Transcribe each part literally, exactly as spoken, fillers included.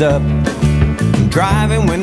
goes up, and driving when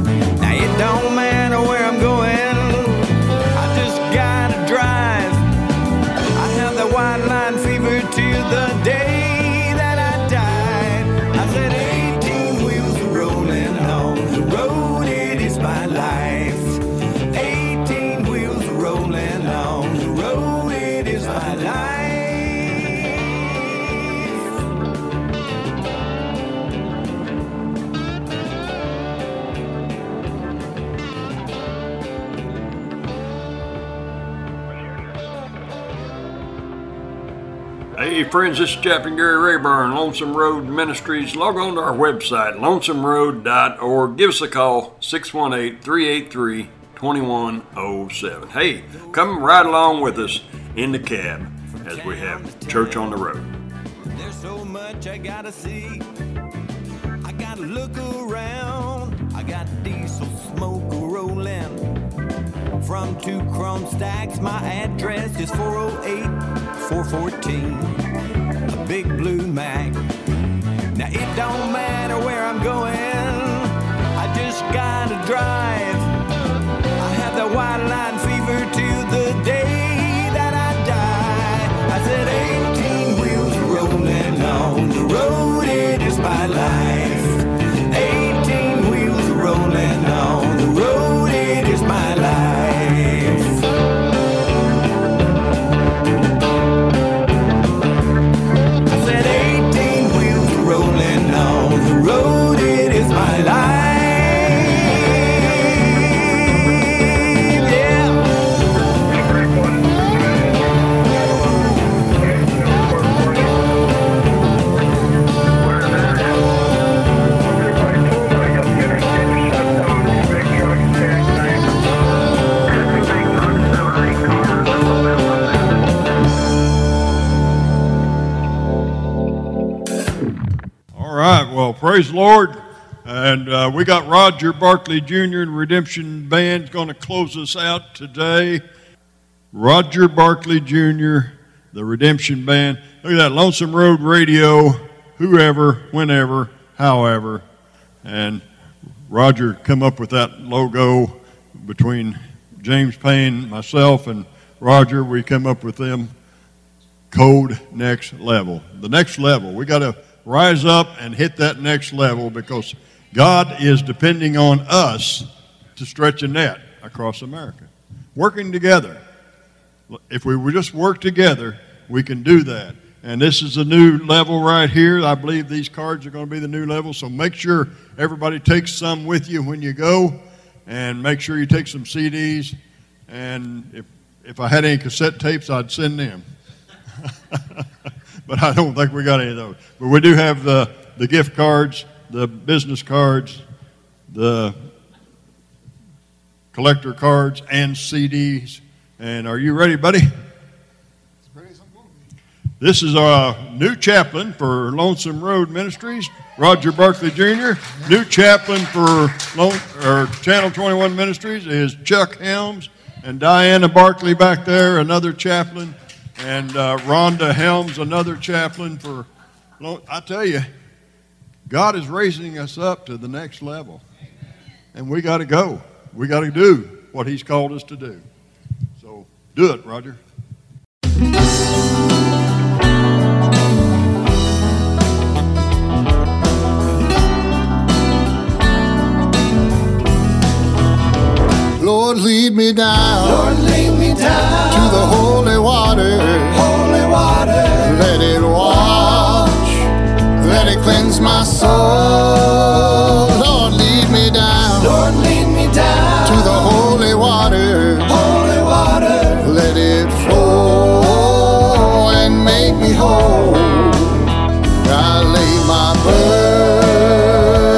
Now it don't matter where I'm going, I just gotta drive. I have that white line fever till the day that I died. I said eighteen wheels are rolling on the road, it is my life. eighteen wheels are rolling on the road, it is my life. Hey friends, this is Chaplain Gary Rayburn, Lonesome Road Ministries. Log on to our website, lonesome road dot org. Give us a call, six one eight, three eight three, two one zero seven. Hey, come right along with us in the cab as we have Church on the Road. There's so much I gotta see. I gotta look around. I got diesel smoke rolling from two chrome stacks. My address is four oh eight, four fourteen, a big blue Mac. Now it don't matter where I'm going, I just gotta drive. I have that white line fever till the day that I die. I said eighteen wheels are rolling on the road, it is my life. eighteen wheels are rolling on the road, it is my life. Praise the Lord. And uh, we got Roger Barkley Junior and Redemption Band going to close us out today. Roger Barkley Junior, the Redemption Band. Look at that, Lonesome Road Radio, whoever, whenever, however. And Roger come up with that logo between James Payne, myself, and Roger. We come up with them, code next level. The next level. We got to rise up and hit that next level, because God is depending on us to stretch a net across America. Working together. If we would just work together, we can do that. And this is the new level right here. I believe these cards are going to be the new level. So make sure everybody takes some with you when you go. And make sure you take some C Ds. And if, if I had any cassette tapes, I'd send them. But I don't think we got any of those. But we do have the, the gift cards, the business cards, the collector cards, and C Ds. And are you ready, buddy? As ready as I'm going to be. This is our new chaplain for Lonesome Road Ministries, Roger Barkley Junior New chaplain for Lone, or Channel twenty-one Ministries is Chuck Helms, and Diana Barkley back there, another chaplain. And uh, Rhonda Helms, another chaplain for, I tell you, God is raising us up to the next level. Amen. And we got to go. We got to do what he's called us to do. So do it, Roger. Lord, lead me down. Lord, lead me down to the holy water. Holy water. Let it wash. Let it cleanse my soul. Lord, lead me down. Lord, lead me down to the holy water. Holy water. Let it flow and make me whole. I lay my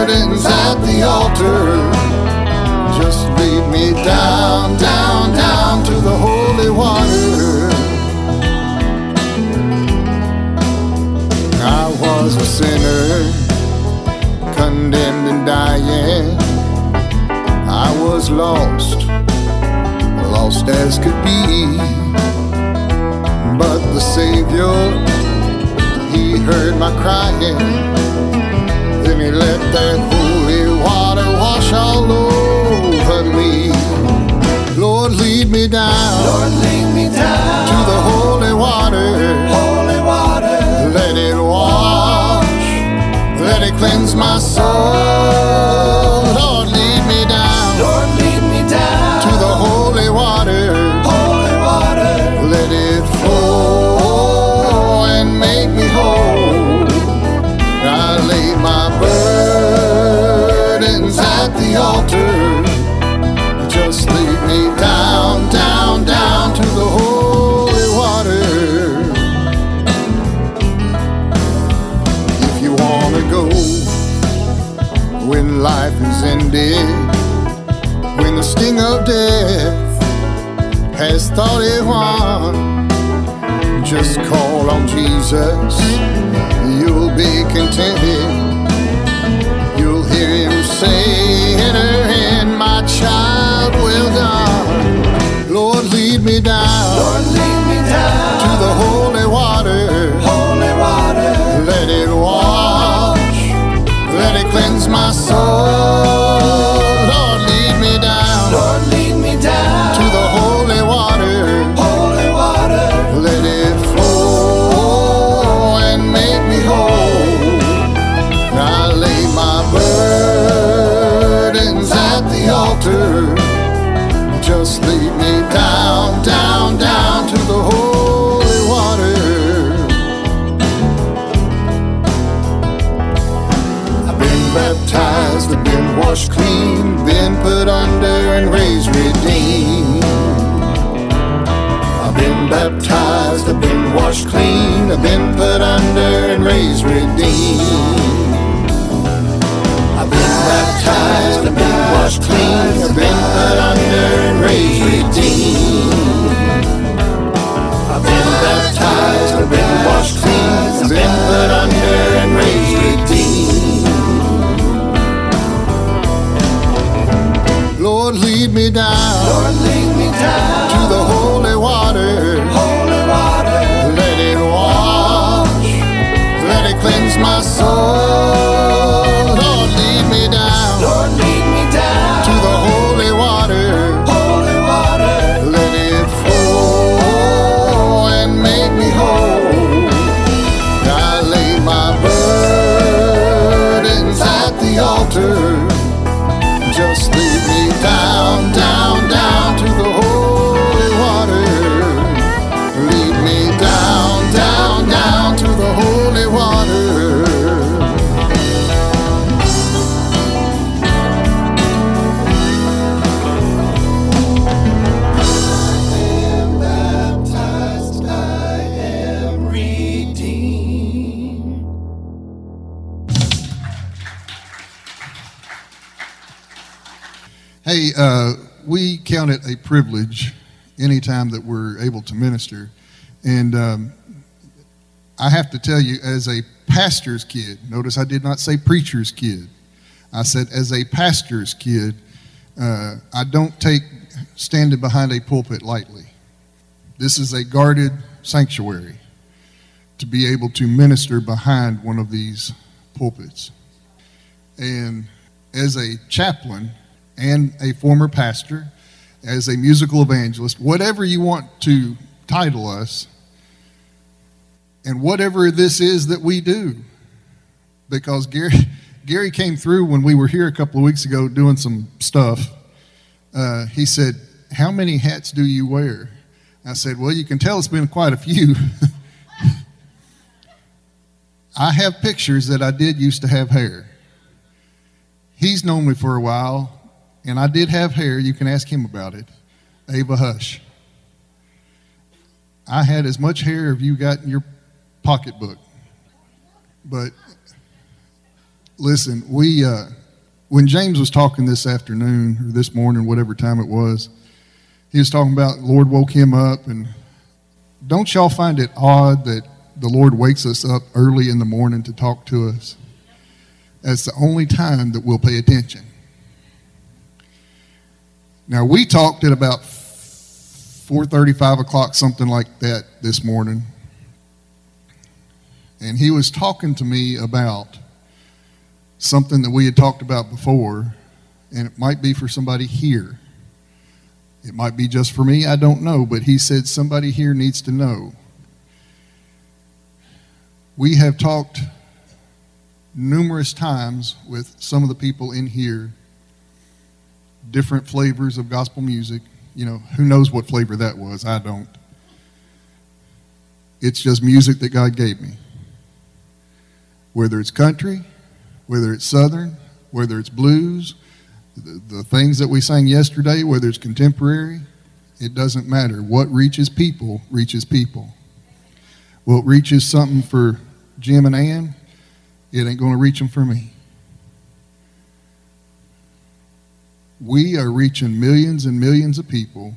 burdens at the altar. Lead me down, down, down to could be. But the Savior, he heard my crying, then he let that holy water wash all over me. Lord, lead me down, Lord, lead me down to the holy water, holy water. Let it wash, let it cleanse my soul. Lord, lead me down, Lord, lead me down to the holy water, holy water. Let it flow and make me whole. I lay my burdens at the altar. Just lead me down, down, down to the holy water. If you want to go when life is ended, when the sting of death has thought it won, just call on Jesus, you'll be contented. You'll hear him say, enter in, my child. Well done. Lord, lead me down, Lord, lead me down to the holy water, holy water. Let it wash, let it cleanse my soul. Lord, lead me down, Lord, lead me down to the holy water, holy water. Let it flow and make me whole. I lay my burdens at the altar. Just lead me down, down, down to the holy water. I've been baptized, I've been washed clean, been put under and raised redeemed. I've been baptized, I've been washed clean, I've been put under and raised redeemed. I've been baptized, I've been washed clean, I've been put under and raised redeemed. I've been baptized, I've been washed clean, I've been put under and raised redeemed. Lord, lead me down, Lord, lead me down to the holy water, holy water. Let it wash, let it cleanse my soul. Lord, lead me down to the holy water, holy water. Let it flow and make me whole. I lay my burdens at the altar. Just lead me down, down, down to the holy water. Lead me down, down, down to the holy water. Hey, uh, we count it a privilege any time that we're able to minister. And um, I have to tell you, as a pastor's kid, notice I did not say preacher's kid. I said as a pastor's kid, uh, I don't take standing behind a pulpit lightly. This is a guarded sanctuary to be able to minister behind one of these pulpits. And as a chaplain and a former pastor, as a musical evangelist, whatever you want to title us, and whatever this is that we do, because Gary Gary came through when we were here a couple of weeks ago doing some stuff. Uh, he said, how many hats do you wear? I said, well, you can tell it's been quite a few. I have pictures that I did used to have hair. He's known me for a while. And I did have hair. You can ask him about it. Ava Hush. I had as much hair as you got in your pocketbook. But listen, we uh, when James was talking this afternoon or this morning, whatever time it was, he was talking about the Lord woke him up. And don't y'all find it odd that the Lord wakes us up early in the morning to talk to us? That's the only time that we'll pay attention. Now, we talked at about four thirty, five o'clock, something like that this morning. And he was talking to me about something that we had talked about before, and it might be for somebody here. It might be just for me, I don't know, but he said somebody here needs to know. We have talked numerous times with some of the people in here, different flavors of gospel music. You know, who knows what flavor that was? I don't. It's just music that God gave me. Whether it's country, whether it's southern, whether it's blues, the, the things that we sang yesterday, whether it's contemporary, it doesn't matter. What reaches people, reaches people. Well, it reaches something for Jim and Ann, it ain't going to reach them for me. We are reaching millions and millions of people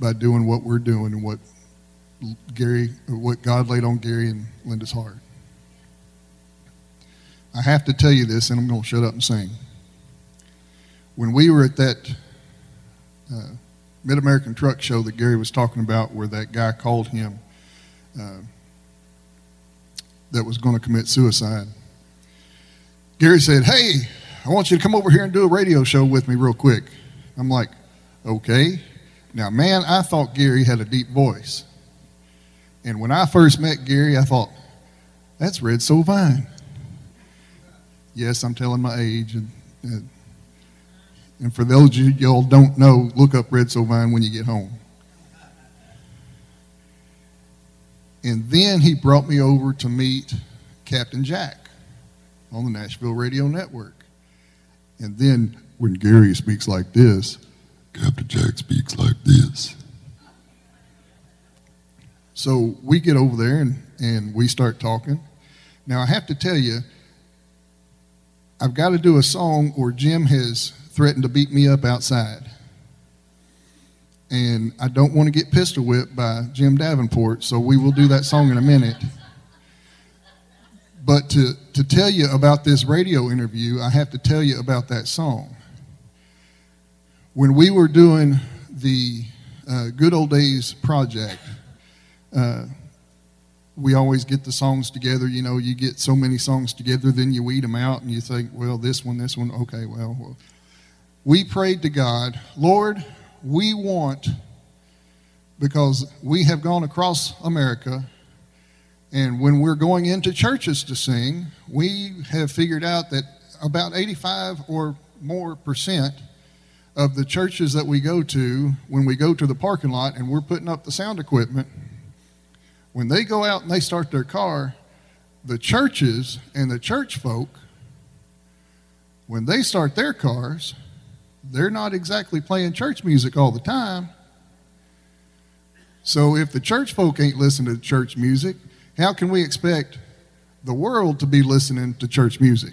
by doing what we're doing and what Gary, what God laid on Gary and Linda's heart. I have to tell you this, and I'm going to shut up and sing. When we were at that uh, Mid-American Truck Show that Gary was talking about, where that guy called him uh, that was going to commit suicide, Gary said, "Hey, I want you to come over here and do a radio show with me real quick." I'm like, okay. Now, man, I thought Gary had a deep voice. And when I first met Gary, I thought, that's Red Sovine. Yes, I'm telling my age. And, and, and for those of you y'all don't know, look up Red Sovine when you get home. And then he brought me over to meet Captain Jack on the Nashville Radio Network. And then when Gary speaks like this, Captain Jack speaks like this. So we get over there and, and we start talking. Now I have to tell you, I've got to do a song or Jim has threatened to beat me up outside. And I don't want to get pistol whipped by Jim Davenport, so we will do that song in a minute. But to, to tell you about this radio interview, I have to tell you about that song. When we were doing the uh, Good Old Days project, uh, we always get the songs together. You know, you get so many songs together, then you weed them out and you think, well, this one, this one, okay, well. well. We prayed to God, Lord, we want, because we have gone across America, and when we're going into churches to sing, we have figured out that about eighty-five or more percent of the churches that we go to, when we go to the parking lot and we're putting up the sound equipment, when they go out and they start their car, the churches and the church folk, when they start their cars, they're not exactly playing church music all the time. So if the church folk ain't listening to church music, how can we expect the world to be listening to church music?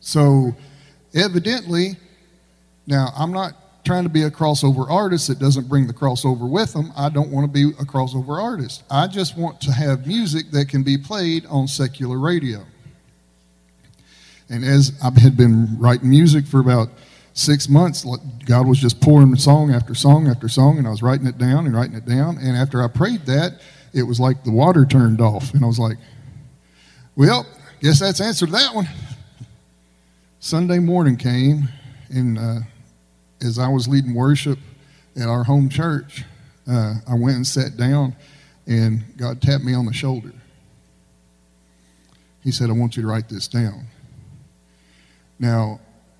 So evidently, now I'm not trying to be a crossover artist that doesn't bring the crossover with them. I don't want to be a crossover artist. I just want to have music that can be played on secular radio. And as I had been writing music for about six months, God was just pouring song after song after song, and I was writing it down and writing it down. And after I prayed that, it was like the water turned off. And I was like, well, guess that's answer to that one. Sunday morning came, and uh, as I was leading worship at our home church, uh, I went and sat down, and God tapped me on the shoulder. He said, I want you to write this down. Now,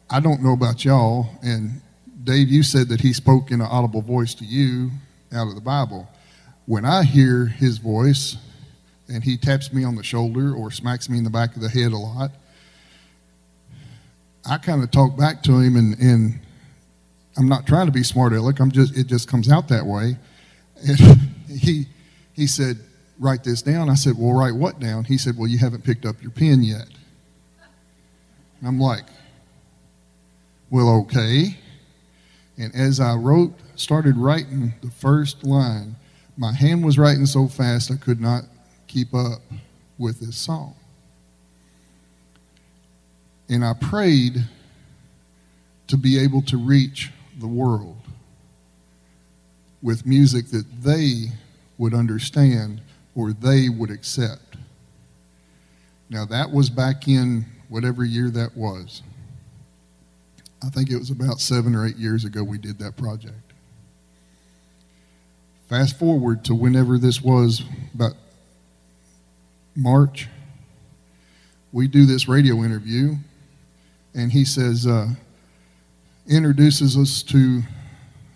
I don't know about y'all, and Dave, you said that he spoke in an audible voice to you out of the Bible. When I hear his voice and he taps me on the shoulder or smacks me in the back of the head a lot, I kind of talk back to him, and, and I'm not trying to be smart aleck. I'm just, it just comes out that way. And he, he said, write this down. I said, well, write what down? He said, well, you haven't picked up your pen yet. And I'm like, well, okay. And as I wrote, started writing the first line, my hand was writing so fast I could not keep up with this song. And I prayed to be able to reach the world with music that they would understand or they would accept. Now, that was back in whatever year that was. I think it was about seven or eight years ago we did that project. Fast forward to whenever this was, about March, we do this radio interview, and he says, uh, introduces us to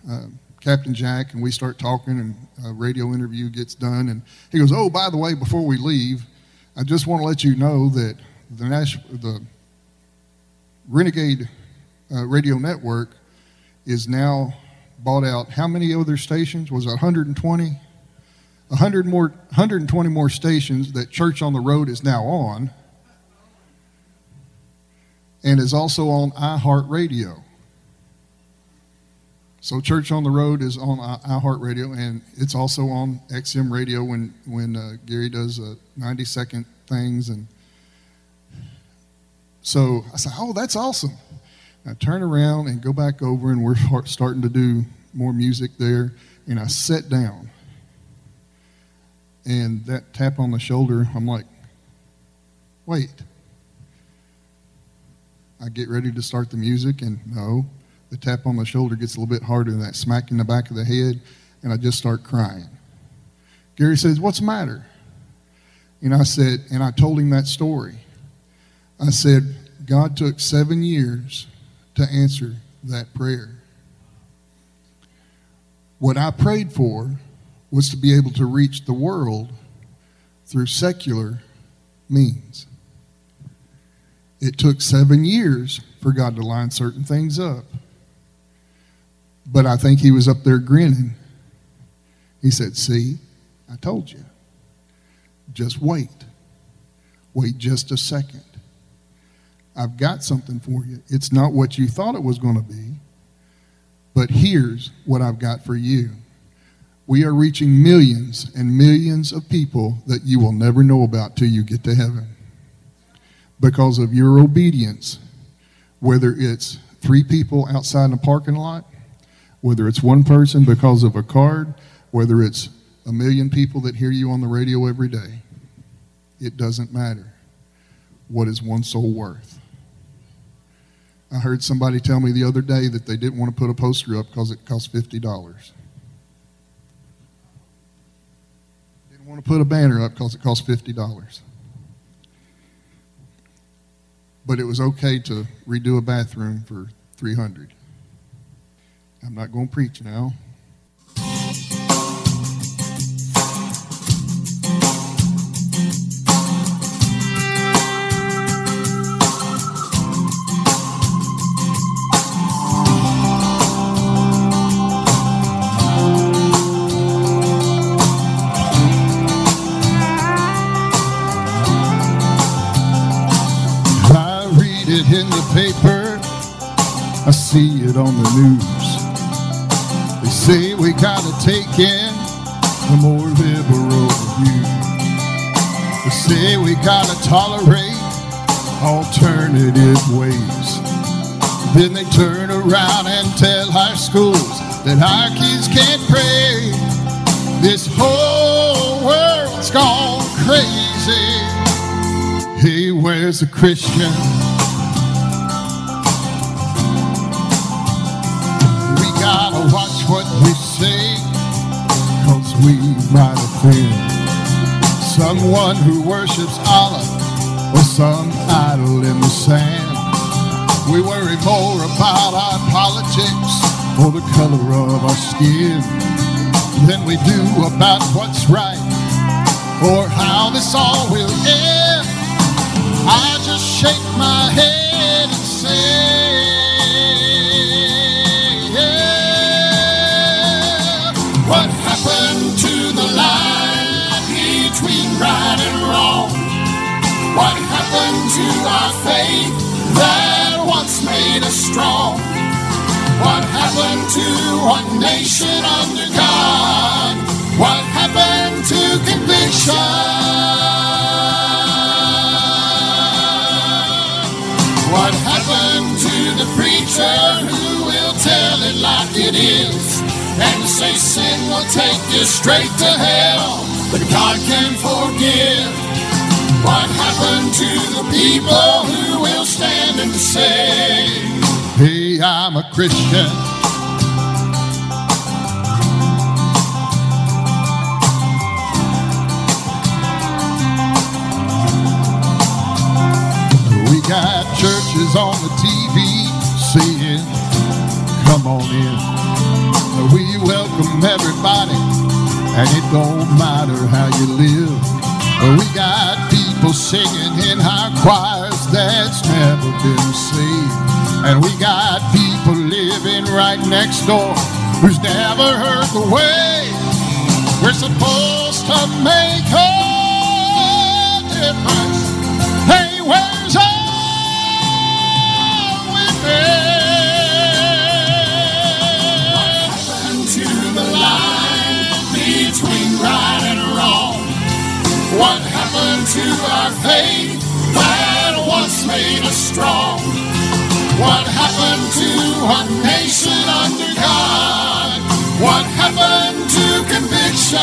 uh, Captain Jack, and we start talking, and a radio interview gets done, and he goes, oh, by the way, before we leave, I just want to let you know that the, Nash- the Renegade uh, Radio Network is now bought out. How many other stations? Was it one hundred twenty? one hundred more, one hundred twenty more stations that Church on the Road is now on, and is also on iHeart Radio. So Church on the Road is on iHeart Radio, and it's also on X M Radio when, when uh, Gary does uh, ninety-second things. And so I said, oh, that's awesome. And I turn around and go back over, and we're starting to do more music there. And I sit down, and that tap on the shoulder, I'm like, wait. I get ready to start the music, and no. The tap on the shoulder gets a little bit harder than that smack in the back of the head, and I just start crying. Gary says, what's the matter? And I said, and I told him that story. I said, God took seven years to answer that prayer. What I prayed for was to be able to reach the world through secular means. It took seven years for God to line certain things up. But I think he was up there grinning. He said, see, I told you. Just wait. Wait just a second. I've got something for you. It's not what you thought it was going to be, but here's what I've got for you. We are reaching millions and millions of people that you will never know about till you get to heaven. Because of your obedience, whether it's three people outside in a parking lot, whether it's one person because of a card, whether it's a million people that hear you on the radio every day, it doesn't matter. What is one soul worth? I heard somebody tell me the other day that they didn't want to put a poster up because it cost fifty dollars. Didn't want to put a banner up because it cost fifty dollars. But it was okay to redo a bathroom for three hundred dollars. I'm not going to preach now. I read it in the paper. I see it on the news. Say we gotta take in a more liberal view. They say we gotta tolerate alternative ways. Then they turn around and tell our schools that our kids can't pray. This whole world's gone crazy. Hey, where's a Christian? We gotta watch what we say, cause we might offend someone who worships Allah or some idol in the sand. We worry more about our politics or the color of our skin than we do about what's right or how this all will end. I just shake my head and say, what happened to the line between right and wrong? What happened to our faith that once made us strong? What happened to one nation under God? What happened to conviction? What happened to the preacher? and say sin will take you straight to hell. But God can forgive what happened to the people who will stand and say, hey, I'm a Christian. We got churches on the T V singing, come on in. We welcome everybody, and it don't matter how you live. We got people singing in our choirs that's never been saved. And we got people living right next door who's never heard the way we're supposed to make a difference. Hey, where's our witness? What happened to the line between right and wrong? What happened to our faith that once made us strong? What happened to our nation under God? What happened to conviction?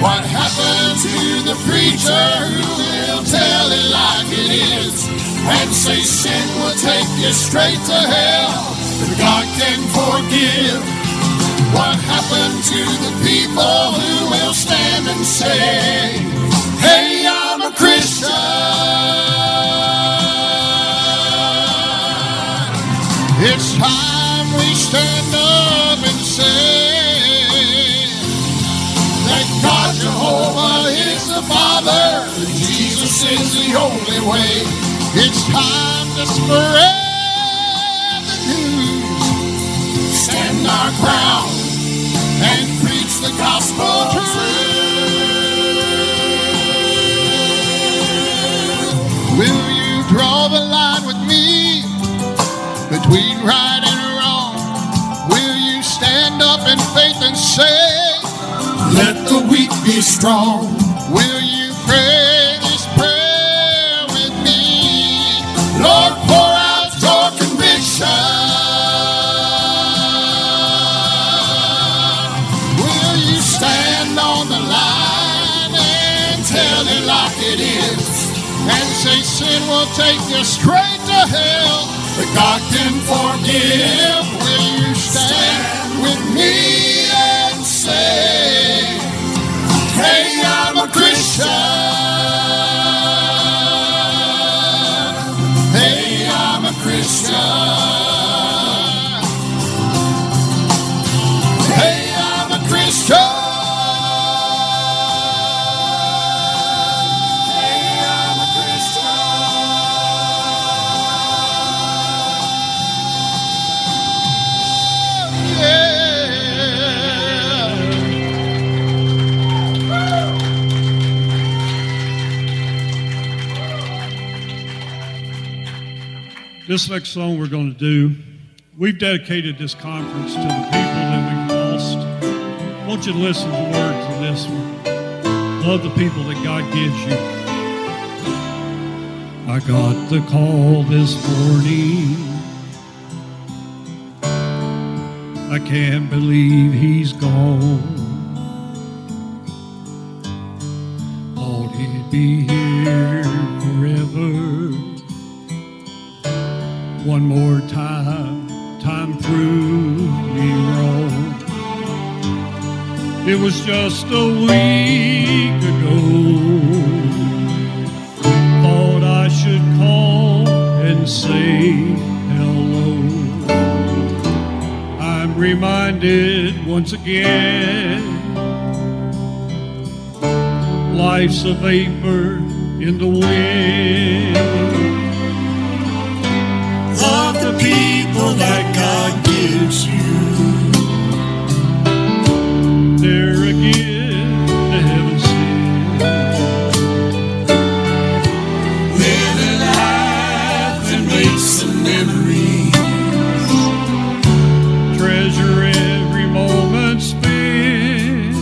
What happened to the preacher who will tell it like it is and say sin will take you straight to hell? But God can forgive what happened to the people who will stand and say, hey, I'm a Christian. It's time we stand up and say that God Jehovah is the Father, Jesus is the only way. It's time to spread the news, stand our ground, and preach the gospel truth. Will you draw the line with me between right and wrong? Will you stand up in faith and say, let the weak be strong? Will you pray this prayer with me? Lord, pour out your conviction. Say sin will take you straight to hell, but God can forgive. Will you stand with me and say, hey, I'm a Christian. Hey, I'm a Christian. Hey, I'm a Christian. This next song we're going to do, we've dedicated this conference to the people that we've lost. I want you to listen to the words of this one. Love the people that God gives you. I got the call this morning. I can't believe he's gone. Thought he'd be here forever. One more time, time proved me wrong. It was just a week ago. Thought I should call and say hello. I'm reminded once again, life's a vapor in the wind. Love the people that God gives you. There again to heaven sent. Live a life and make some memories. Treasure every moment spent.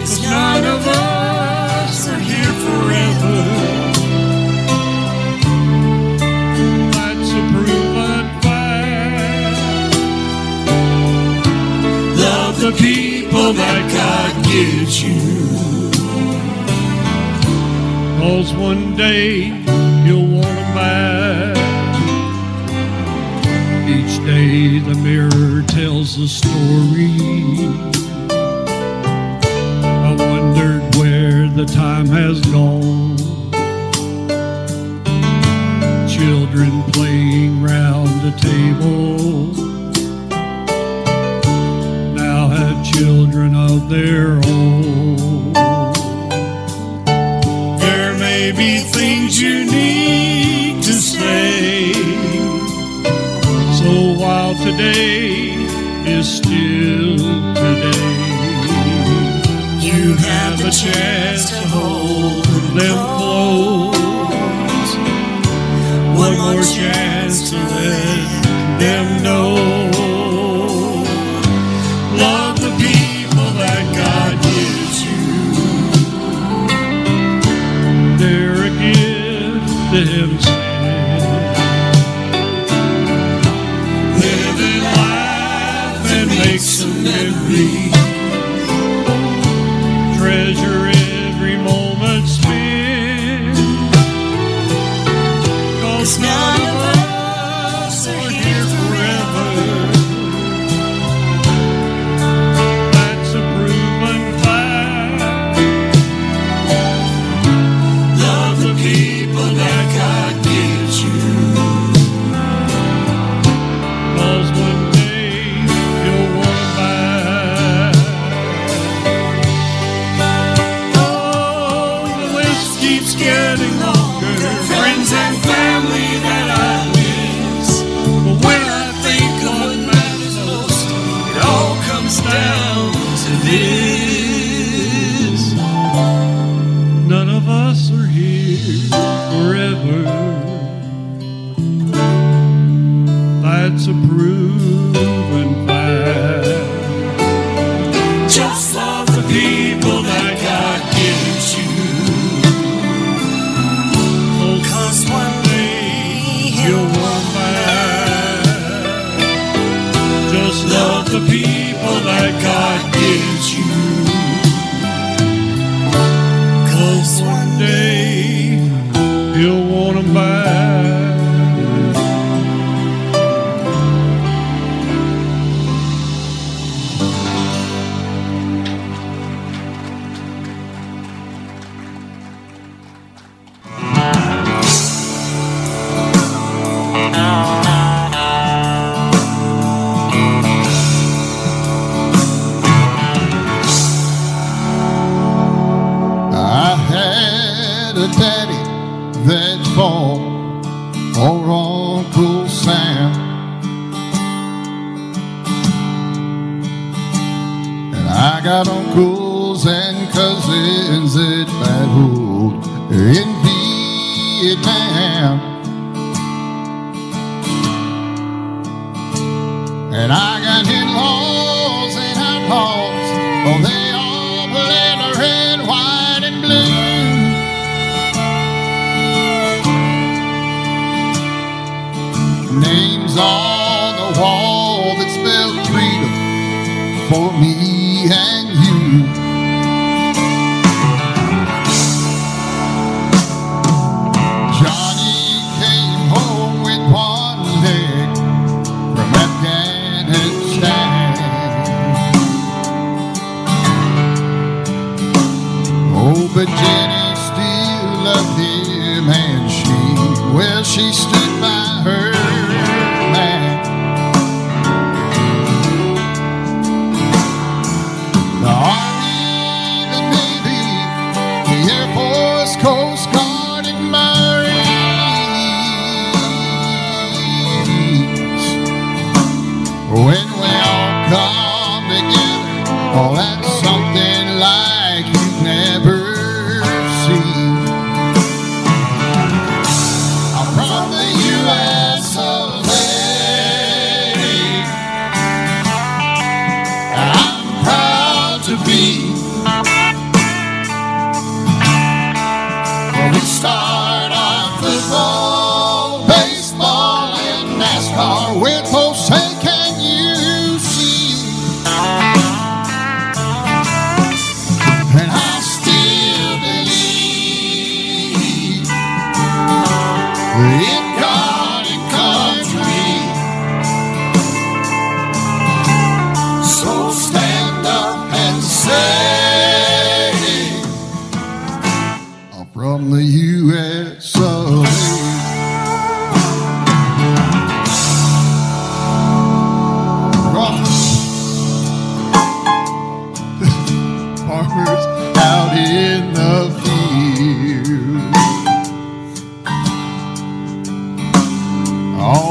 Cause none of us are here forever. people that God gives you. 'Cause one day you'll want them back. Each day the mirror tells a story. I wondered where the time has gone. Children playing round the table now have children of their own. There may be things you need to say, so while today is still today, you have a chance to hold them close. One more chance to let them know. Living life and make some memories. Treasure every moment spent. 'Cause none of us are here forever. That's a proven fact. Love the people that God gives you. 'Cause one day you'll want them back. Oh, the list keeps getting longer. Friends and family that I miss. But when I think of what matters most, it all comes down to this. None of us are here forever. That's a proven fact. Just love the people that God gives you. 'Cause one day you'll want back. Just love the people that God gives you. 'Cause one day you'll want them back. Uncles and cousins at battle in Vietnam, and I got in-laws and outlaws, oh they all bled red, white, and blue. Names on the wall that spell freedom for me and you. Johnny came home with one leg from Afghanistan. Oh, but Jenny still loved him, and she, well, she stood by her. Coast Guard and Marines. When we all come together, oh, that's something like you've never seen. I'm from the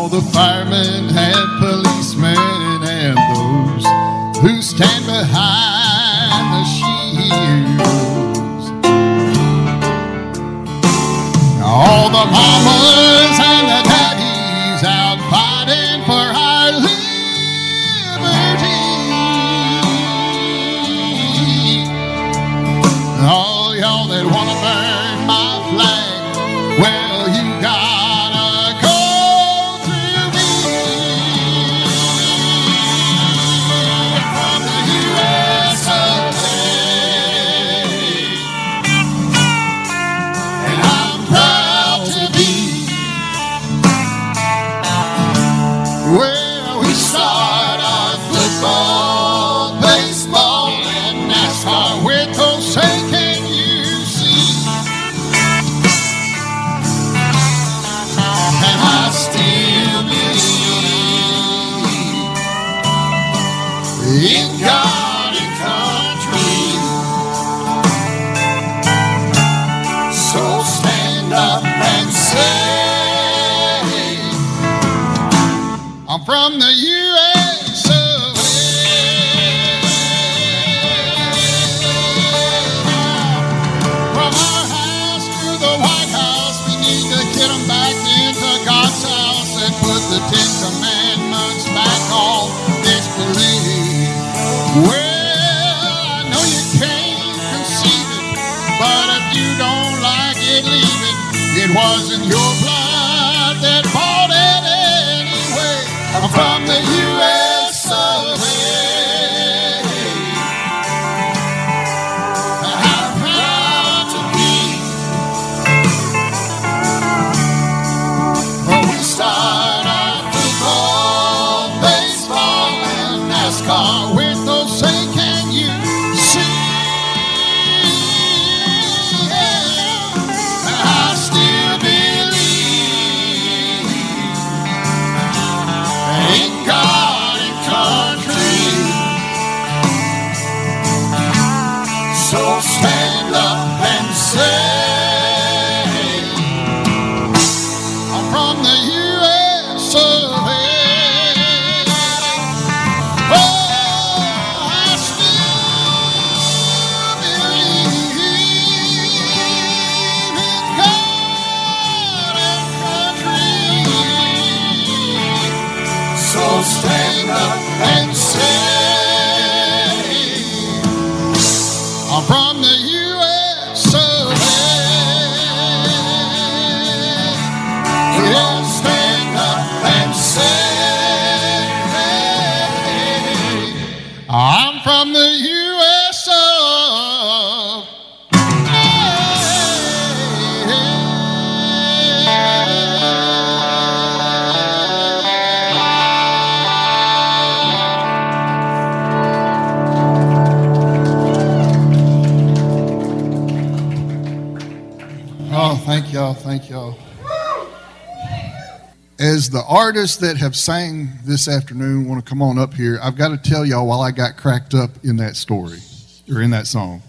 the firemen and policemen and those who stand behind the shields. All the mamas and the daddies out fighting for our liberty. All y'all that want to burn my flag, well, you got from the U S A. From our house to the White House, we need to get them back into God's house and put the Ten Commandments back on disbelief. Well, I know you can't conceive it, but if you don't like it, leave it. It wasn't your blood that bought it. I'm from the U S of A. I'm proud to be. When we start our football, baseball, and NASCAR with those say, can you see? Yeah. I still believe God and country. So stand up and say, I'm from the U S of A. Oh, I still believe in God and country. So stand up and say, I'm from the U S of A. Yeah, stand up and say, I'm from the U S of A. Oh, thank y'all, thank y'all. As the artists that have sang this afternoon want to come on up here, I've got to tell y'all while I got cracked up in that story, or in that song.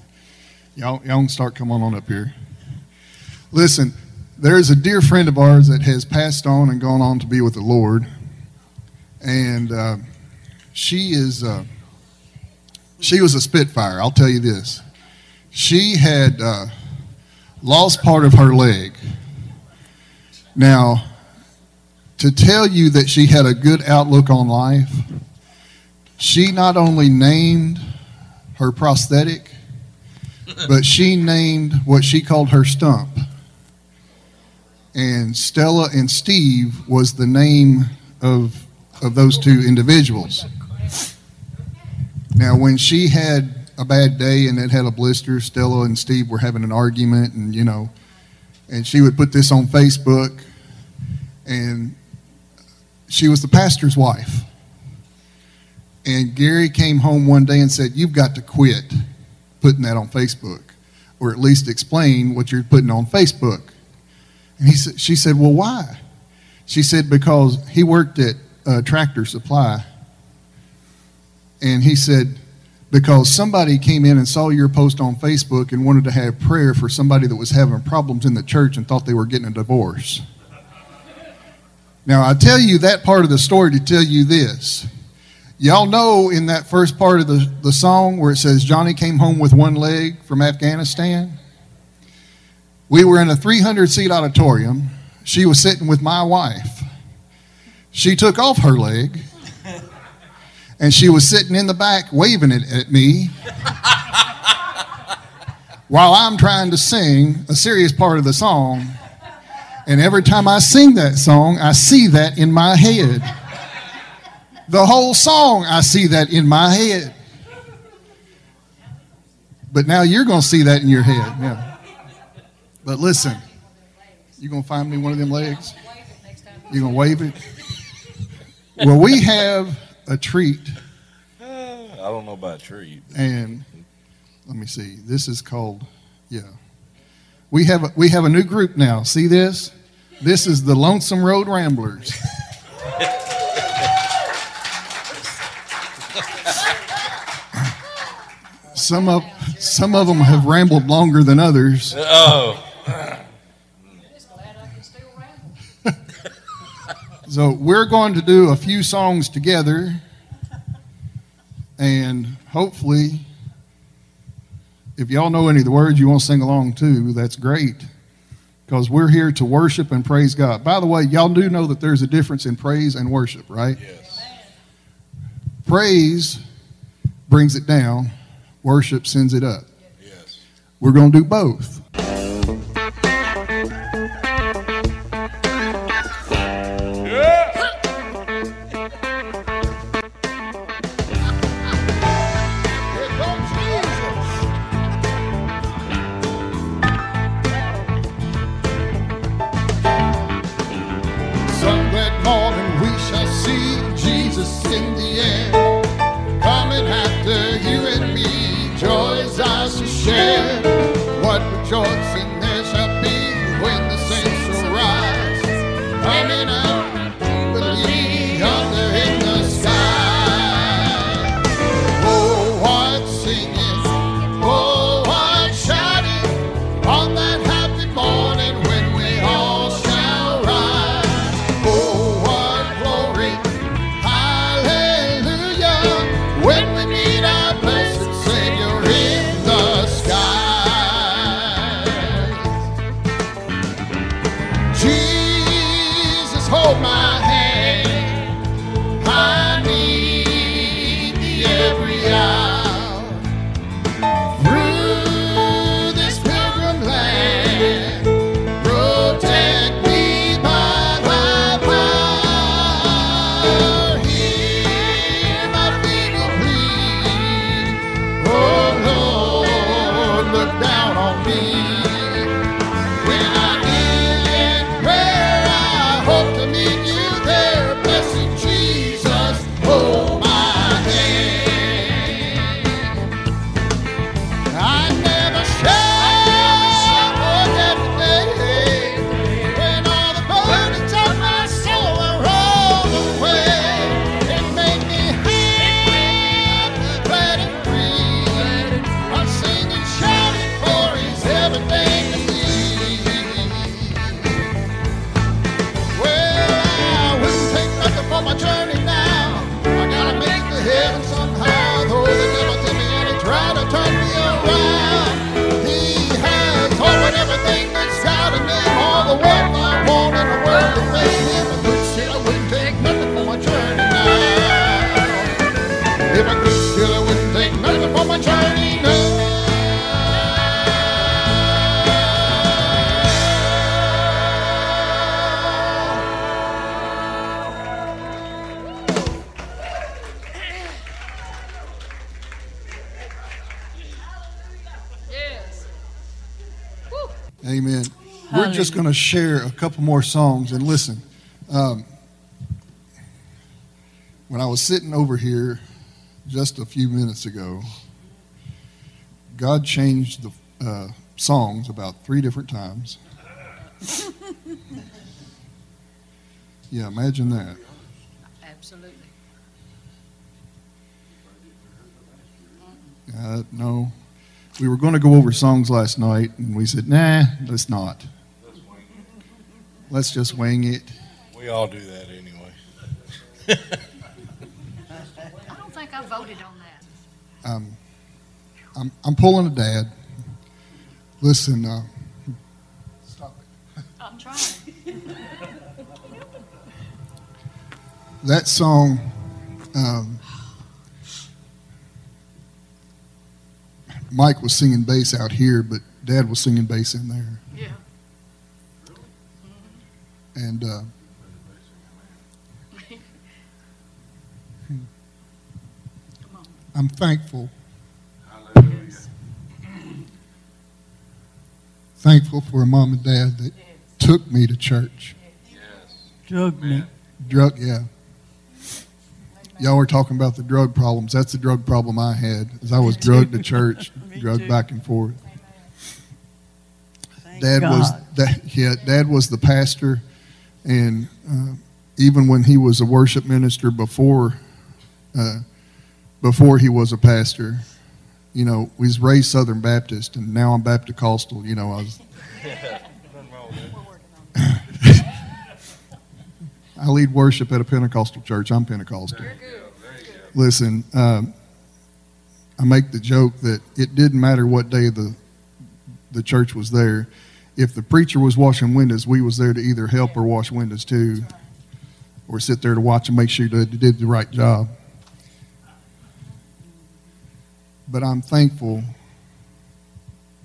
Y'all, y'all can start coming on up here. Listen, there is a dear friend of ours that has passed on and gone on to be with the Lord. And uh, she is, uh, she was a Spitfire, I'll tell you this. She had... Uh, lost part of her leg. Now, to tell you that she had a good outlook on life, she not only named her prosthetic, but she named what she called her stump. And Stella and Steve was the name of, of those two individuals. Now, when she had a bad day and it had a blister, Stella and Steve were having an argument, and you know, and she would put this on Facebook, and she was the pastor's wife. And Gary came home one day and said, you've got to quit putting that on Facebook, or at least explain what you're putting on Facebook. And he said, she said, well, why? She said, because he worked at uh, Tractor Supply, and he said, because somebody came in and saw your post on Facebook and wanted to have prayer for somebody that was having problems in the church and thought they were getting a divorce. Now, I tell you that part of the story to tell you this. Y'all know in that first part of the, the song where it says Johnny came home with one leg from Afghanistan? We were in a three hundred seat auditorium. She was sitting with my wife. She took off her leg, and she was sitting in the back waving it at me while I'm trying to sing a serious part of the song. And every time I sing that song, I see that in my head. The whole song, I see that in my head. But now you're going to see that in your head. Yeah. But listen, you going to find me one of them legs? You going to wave it? Well, we have a treat. I don't know about a treat. And let me see. This is called, yeah. We have, a, we have a new group now. See this? This is the Lonesome Road Ramblers. Some of some of them have rambled longer than others. Oh. So we're going to do a few songs together, and hopefully, if y'all know any of the words, you want to sing along too. That's great, because we're here to worship and praise God. By the way, y'all do know that there's a difference in praise and worship, right? Yes. Praise brings it down. Worship sends it up. Yes. We're going to do both. Just going to share a couple more songs and listen. Um, when I was sitting over here just a few minutes ago, God changed the uh, songs about three different times. Yeah, imagine that. Absolutely. Uh, no, we were going to go over songs last night, and we said, "Nah, let's not." Let's just wing it. We all do that anyway. I don't think I voted on that. Um, I'm, I'm pulling a dad. Listen, uh, stop it. I'm trying. That song, um, Mike was singing bass out here, but Dad was singing bass in there. Yeah. Mm-hmm. And uh, I'm thankful. Hallelujah. Yes. Thankful for a mom and dad that yes. took me to church. Yes. Drug me. Drug, yeah. Y'all were talking about the drug problems. That's the drug problem I had, is I was drugged to church, drugged too. back and forth. Amen. Dad Thank was that yeah. Dad was the pastor, and uh, even when he was a worship minister before, uh, before he was a pastor, you know, we was raised Southern Baptist, and now I'm Baptocostal. You know, I was. I lead worship at a Pentecostal church. I'm Pentecostal. Very good. Very good. Listen, um, I make the joke that it didn't matter what day the the church was there. If the preacher was washing windows, we was there to either help or wash windows too, or sit there to watch and make sure that they did the right job. But I'm thankful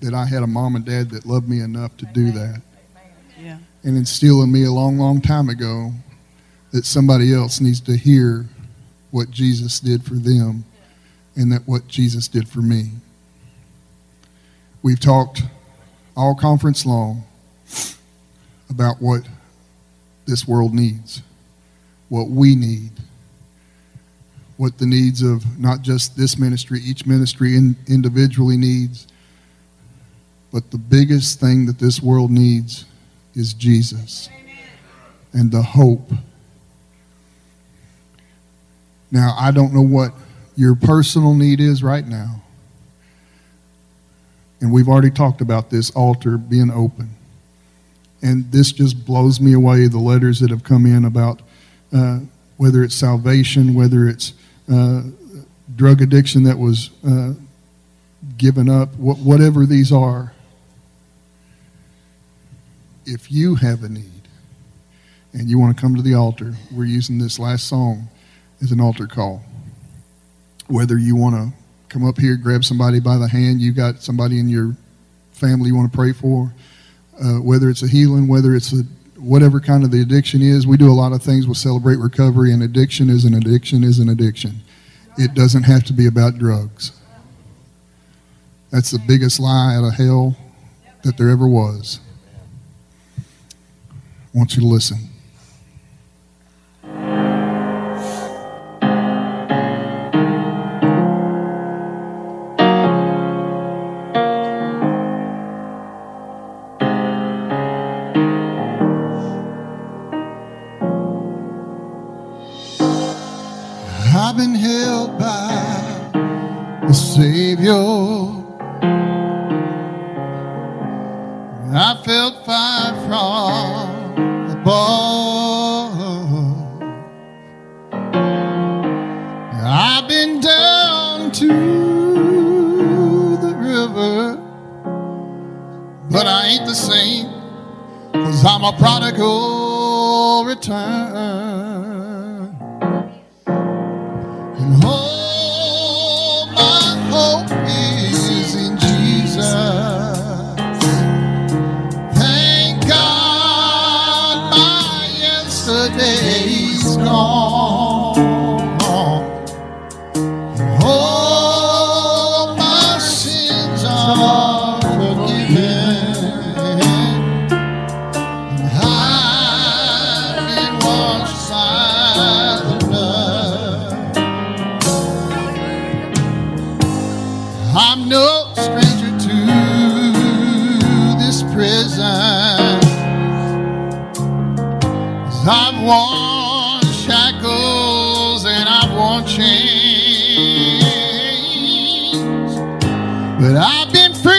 that I had a mom and dad that loved me enough to do that. Yeah. And instill in me a long, long time ago that somebody else needs to hear what Jesus did for them and that what Jesus did for me. We've talked all conference long about what this world needs, what we need, what the needs of not just this ministry, each ministry in, individually needs, but the biggest thing that this world needs is Jesus and the hope. Now, I don't know what your personal need is right now. And we've already talked about this altar being open. And this just blows me away, the letters that have come in about uh, whether it's salvation, whether it's uh, drug addiction that was uh, given up, wh- whatever these are. If you have a need and you want to come to the altar, we're using this last song is an altar call. Whether you want to come up here, grab somebody by the hand, you got somebody in your family you want to pray for, uh, whether it's a healing, whether it's a, whatever kind of the addiction is. We do a lot of things with Celebrate Recovery, and addiction is an addiction is an addiction. It doesn't have to be about drugs. That's the biggest lie out of hell that there ever was. I want you to listen. I felt fire from above. I've been down to the river, but I ain't the same, 'cause I'm a prodigal return. And all my hope is in Jesus. I've been freed,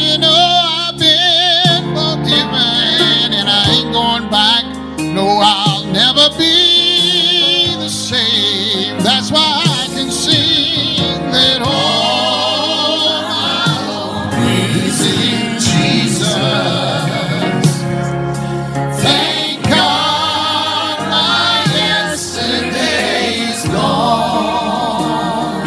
you know, I've been forgiven, and I No, I'll never be the same. That's why I can sing that all my praising Jesus. Thank God my yesterday's gone.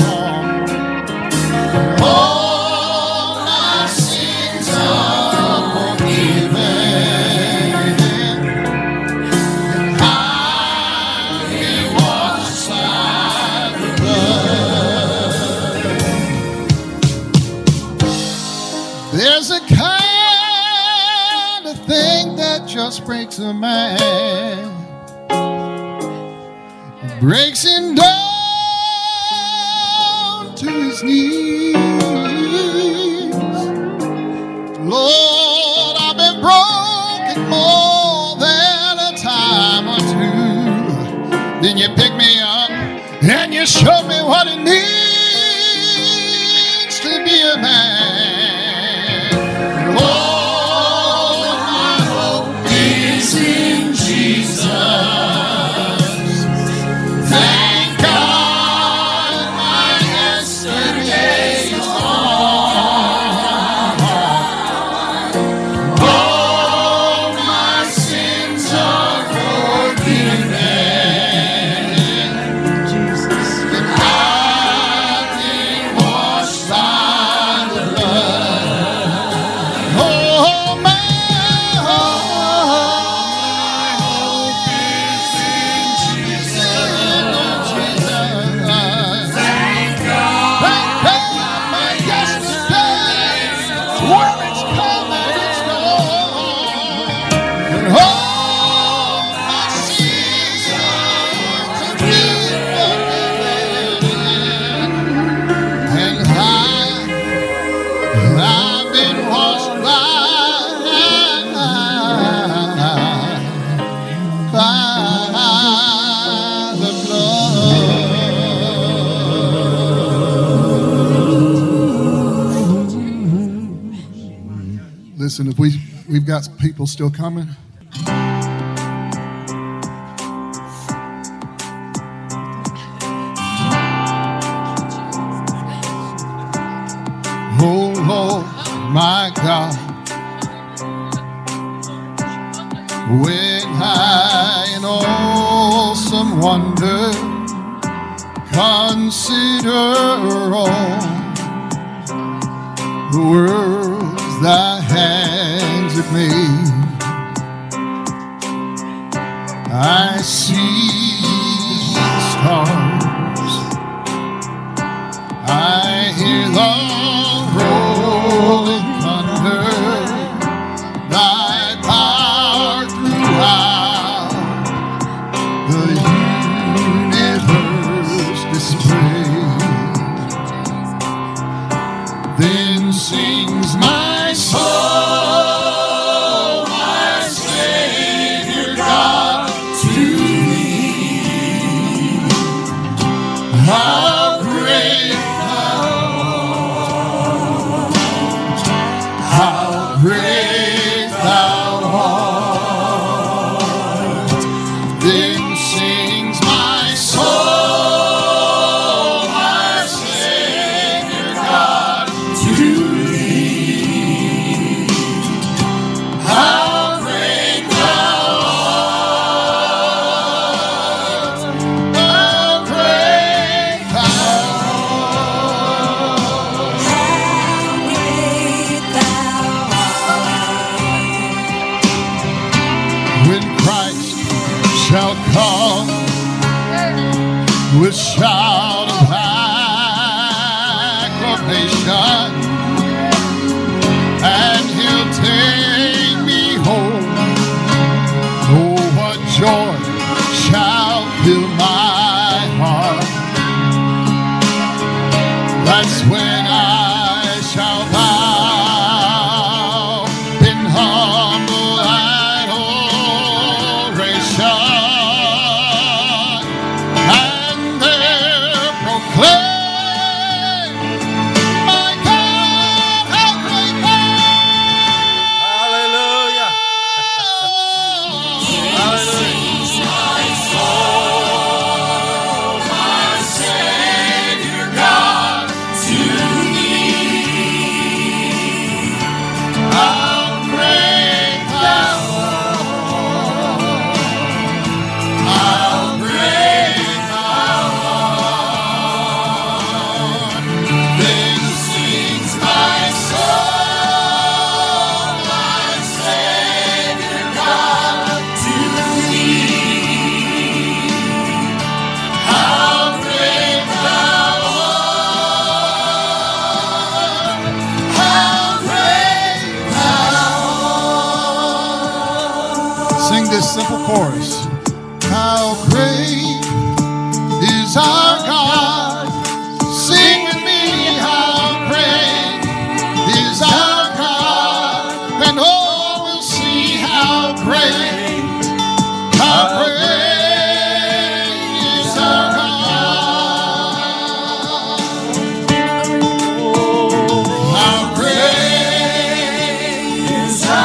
All my sins are forgiven. I am washed by the blood. There's a kind of thing that just breaks a man. Breaks him down to his knees. Lord, I've been broken more than a time or two. Then you pick me up and you show me what it means to be a man. Lord, listen, if we, we've got people still coming. Oh, Lord, my God, when I in awesome wonder consider all the worlds thy hands have made, I see stars, I hear the rolling thunder, thy power throughout the universe displayed. Then sings my soul, hallelujah. this simple chorus. How great is our God? Sing with me, how great is our God? And oh, we'll see how great, how great is our God. Oh, how great is our God.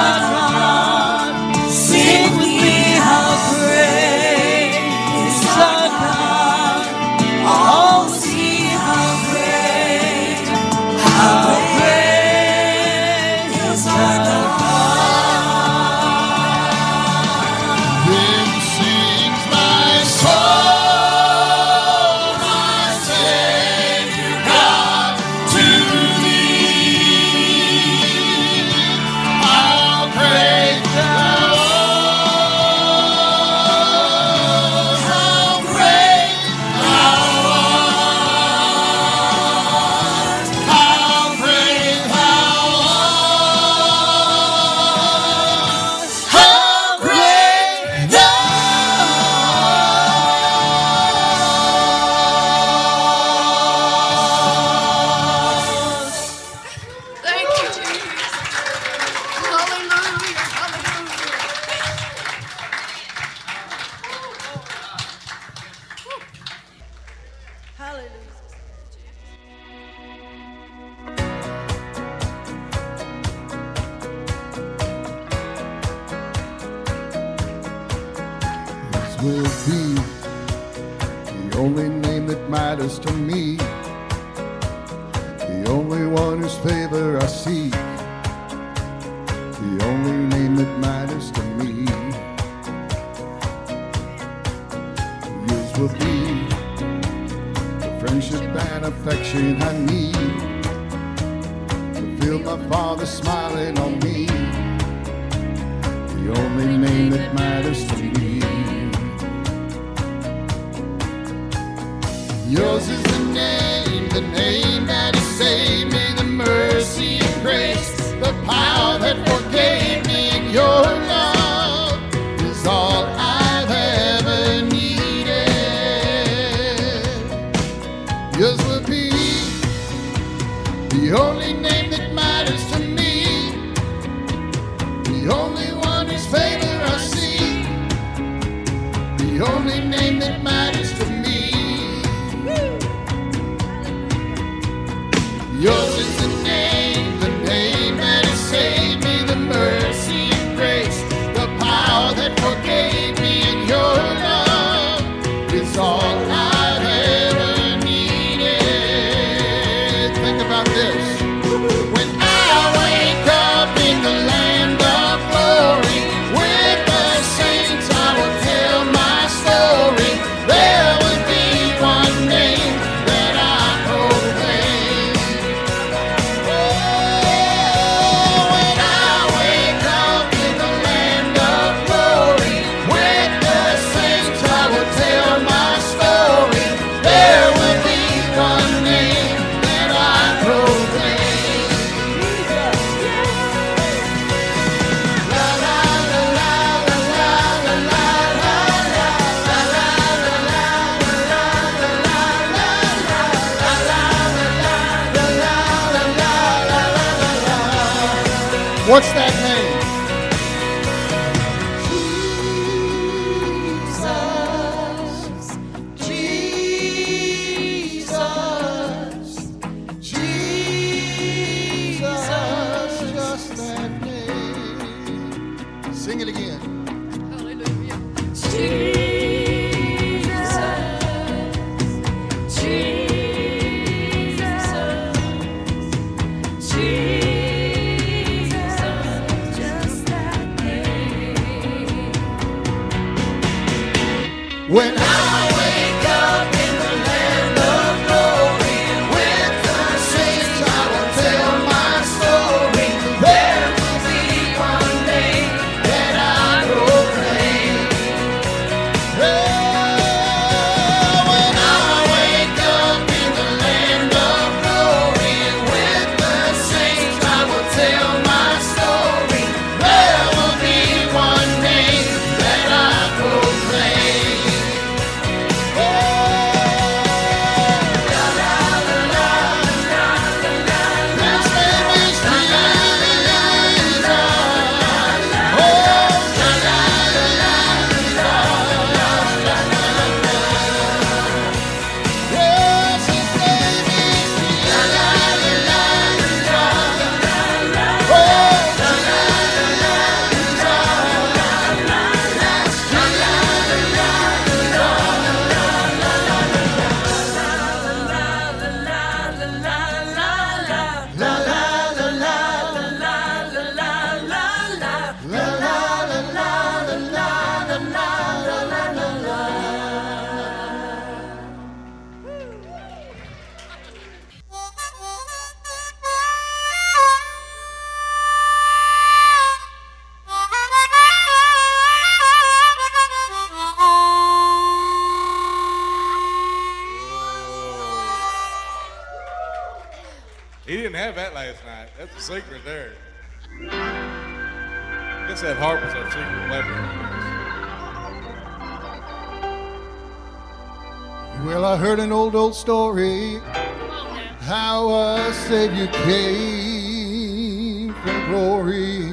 What's that name? Jesus, Jesus, Jesus, just that name. Sing it again. Hallelujah. Jesus, Jesus, Jesus. When I wake up in the land of glory, with the saints I will tell my story. There will be one name that I proclaim. Oh, when I wake up in the land of glory, with the saints I will tell my story. There will be one name that didn't have that last night. That's a secret there. I guess that harp was our secret weapon. Well, I heard an old, old story how a Savior came from glory,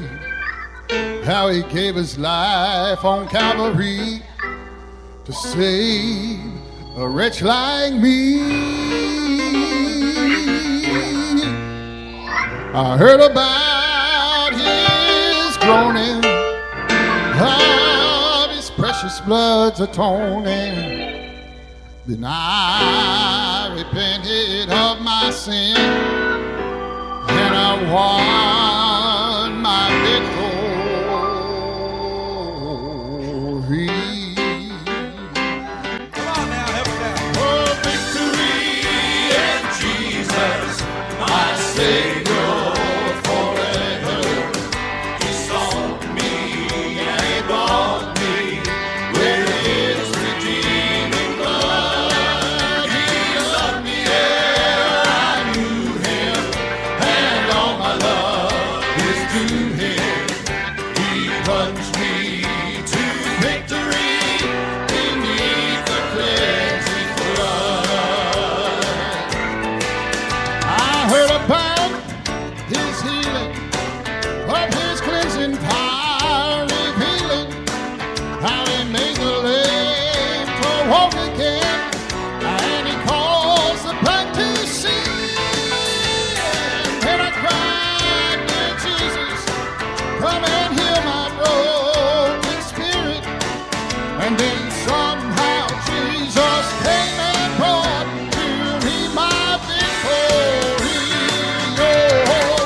how he gave his life on Calvary to save a wretch like me. I heard about his groaning, how his precious blood's atoning. Then I repented of my sin, and I won my victory. Come on now, help me out. Oh, victory in Jesus, my Savior forever. He saw me and He bought me with His redeeming blood. He loved me ere I knew Him, and all my love is to Him. He plunged me to victory beneath the cleansing flood. I heard about His healing, of His cleansing power of healing, how He made the lame to walk again, and He caused the blind to see. And I cried, dear Jesus, come and heal my broken spirit. And then somehow Jesus came and brought to me my victory. Oh,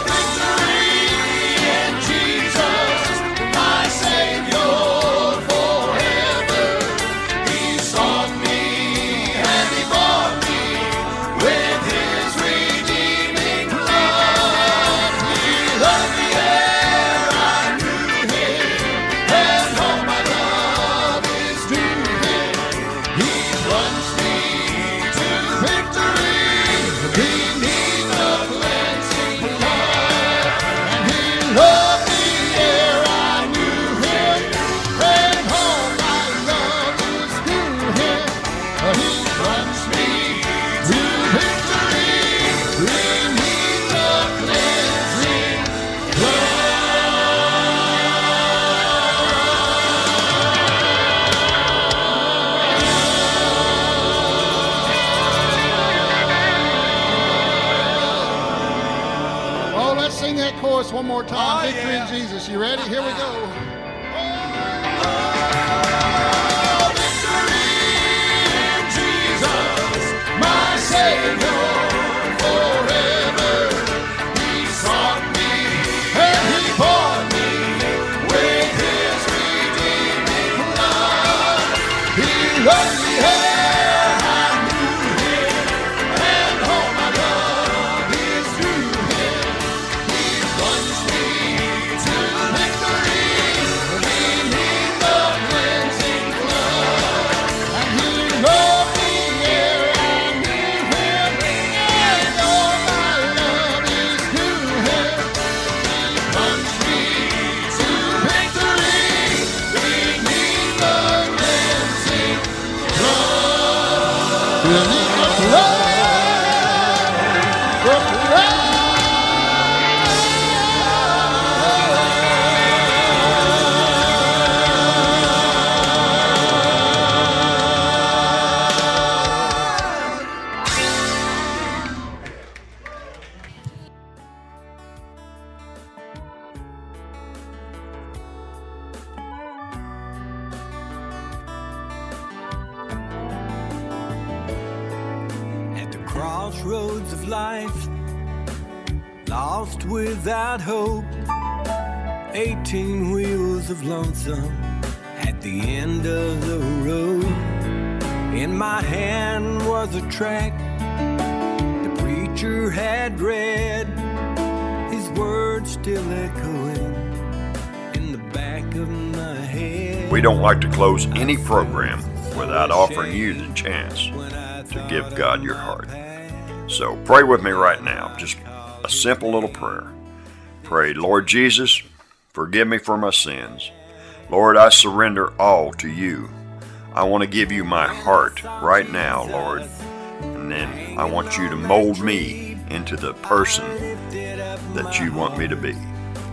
victory in Jesus, my Savior forever. He sought me and He bought me with His redeeming blood. He loved me ere I knew Him, and all my love is to Him. He plunged me to victory beneath the cleansing blood. And He loved me ere I knew Him, and all my love is to Him. He plunged me to victory beneath the cleansing blood. Oh, let's sing that chorus one more time. Oh, Victory yeah. in Jesus. You ready? Here we go. Jesus, my Savior forever. He sought me and He bought me with His redeeming blood. He loved me ere I knew Him, and all my love is to Him. He plunged me to victory beneath the cleansing blood. And He loved me ere I knew Him, and all my love is to Him. He plunged me to victory beneath the cleansing blood. Beneath the blood, the blood. At the crossroads of life, lost without hope, eighteen wheels of lonesome at the end of the road. In my hand was a tract the preacher had read, his words still echoing in the back of my head. We don't like to close any program without offering you the chance to give God your heart. So pray with me right now. Just a a simple little prayer. Pray, Lord Jesus, forgive me for my sins. Lord, I surrender all to you. I want to give you my heart right now, Lord. And then I want you to mold me into the person that you want me to be.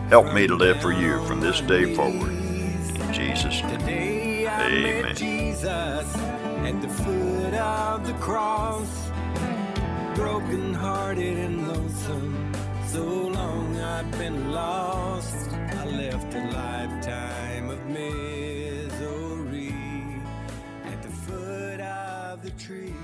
Help me to live for you from this day forward. In Jesus' name, amen. At the foot of the cross, broken-hearted and lonesome, so long I've been lost, I left a lifetime of misery at the foot of the tree.